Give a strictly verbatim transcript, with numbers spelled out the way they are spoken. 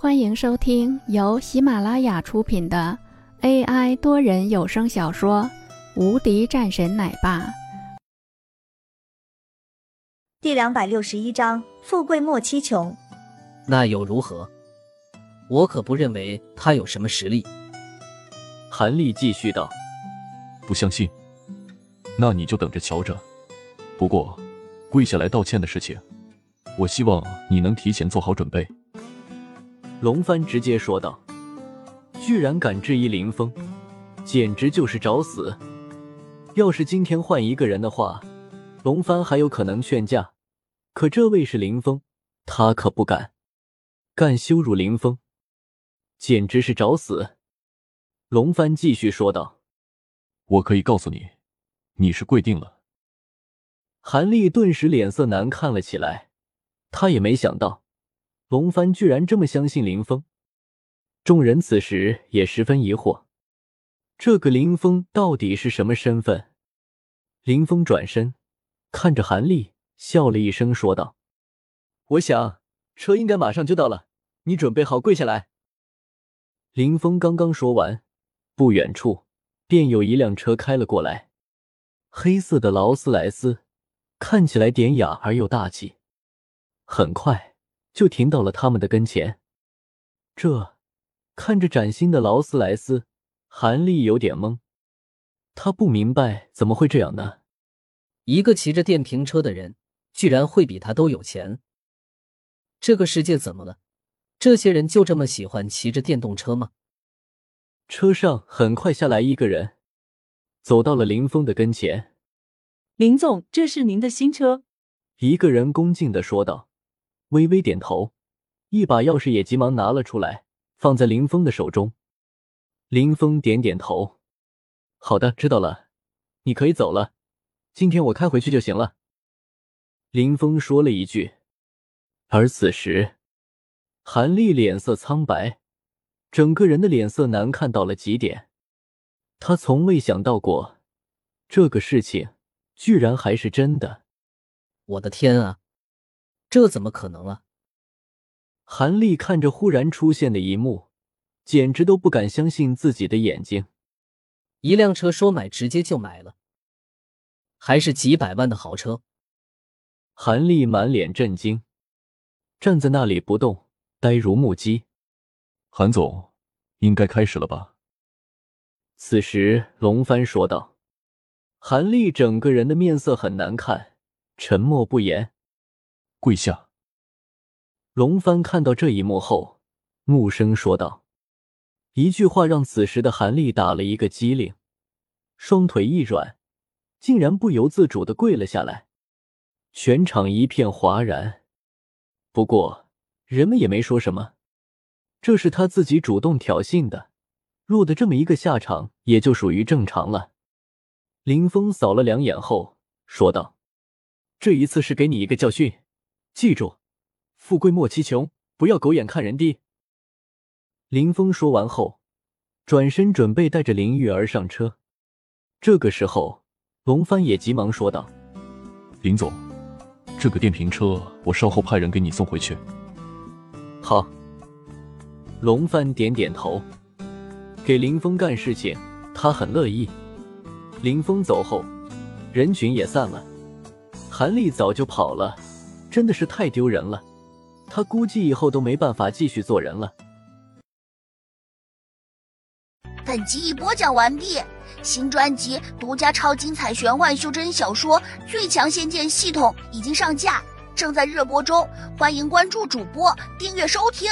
欢迎收听由喜马拉雅出品的 A I 多人有声小说《无敌战神奶爸》第两百六十一章富贵莫欺穷。那又如何？我可不认为他有什么实力。韩立继续道。不相信？那你就等着瞧着。不过跪下来道歉的事情，我希望你能提前做好准备。龙帆直接说道。居然敢质疑林峰，简直就是找死。要是今天换一个人的话，龙帆还有可能劝架，可这位是林峰，他可不敢。敢羞辱林峰，简直是找死。龙帆继续说道。我可以告诉你，你是跪定了。韩立顿时脸色难看了起来，他也没想到龙帆居然这么相信林峰。众人此时也十分疑惑，这个林峰到底是什么身份？林峰转身看着韩立，笑了一声说道：我想车应该马上就到了，你准备好跪下来。林峰刚刚说完，不远处便有一辆车开了过来，黑色的劳斯莱斯，看起来典雅而又大气，很快就停到了他们的跟前。这看着崭新的劳斯莱斯，韩立有点懵，他不明白怎么会这样呢？一个骑着电瓶车的人居然会比他都有钱，这个世界怎么了？这些人就这么喜欢骑着电动车吗？车上很快下来一个人，走到了林峰的跟前。林总，这是您的新车？一个人恭敬地说道，微微点头，一把钥匙也急忙拿了出来，放在林峰的手中。林峰点点头，好的，知道了，你可以走了，今天我开回去就行了。林峰说了一句。而此时韩立脸色苍白，整个人的脸色难看到了极点，他从未想到过这个事情居然还是真的。我的天啊，这怎么可能啊？韩立看着忽然出现的一幕，简直都不敢相信自己的眼睛。一辆车说买直接就买了，还是几百万的豪车。韩立满脸震惊，站在那里不动，呆如木鸡。韩总，应该开始了吧？此时龙帆说道。韩立整个人的面色很难看，沉默不言。跪下。龙帆看到这一幕后，怒声说道。一句话让此时的韩立打了一个激灵，双腿一软，竟然不由自主地跪了下来。全场一片哗然。不过人们也没说什么，这是他自己主动挑衅的，落得这么一个下场也就属于正常了。林峰扫了两眼后说道，这一次是给你一个教训，记住，富贵莫欺穷，不要狗眼看人低。林峰说完后转身准备带着林玉儿上车。这个时候龙帆也急忙说道，林总，这个电瓶车我稍后派人给你送回去。好。龙帆点点头，给林峰干事情他很乐意。林峰走后，人群也散了。韩立早就跑了，真的是太丢人了，他估计以后都没办法继续做人了。本集已播讲完毕，新专辑独家超精彩玄幻修真小说《最强仙剑系统》已经上架，正在热播中，欢迎关注主播，订阅收听。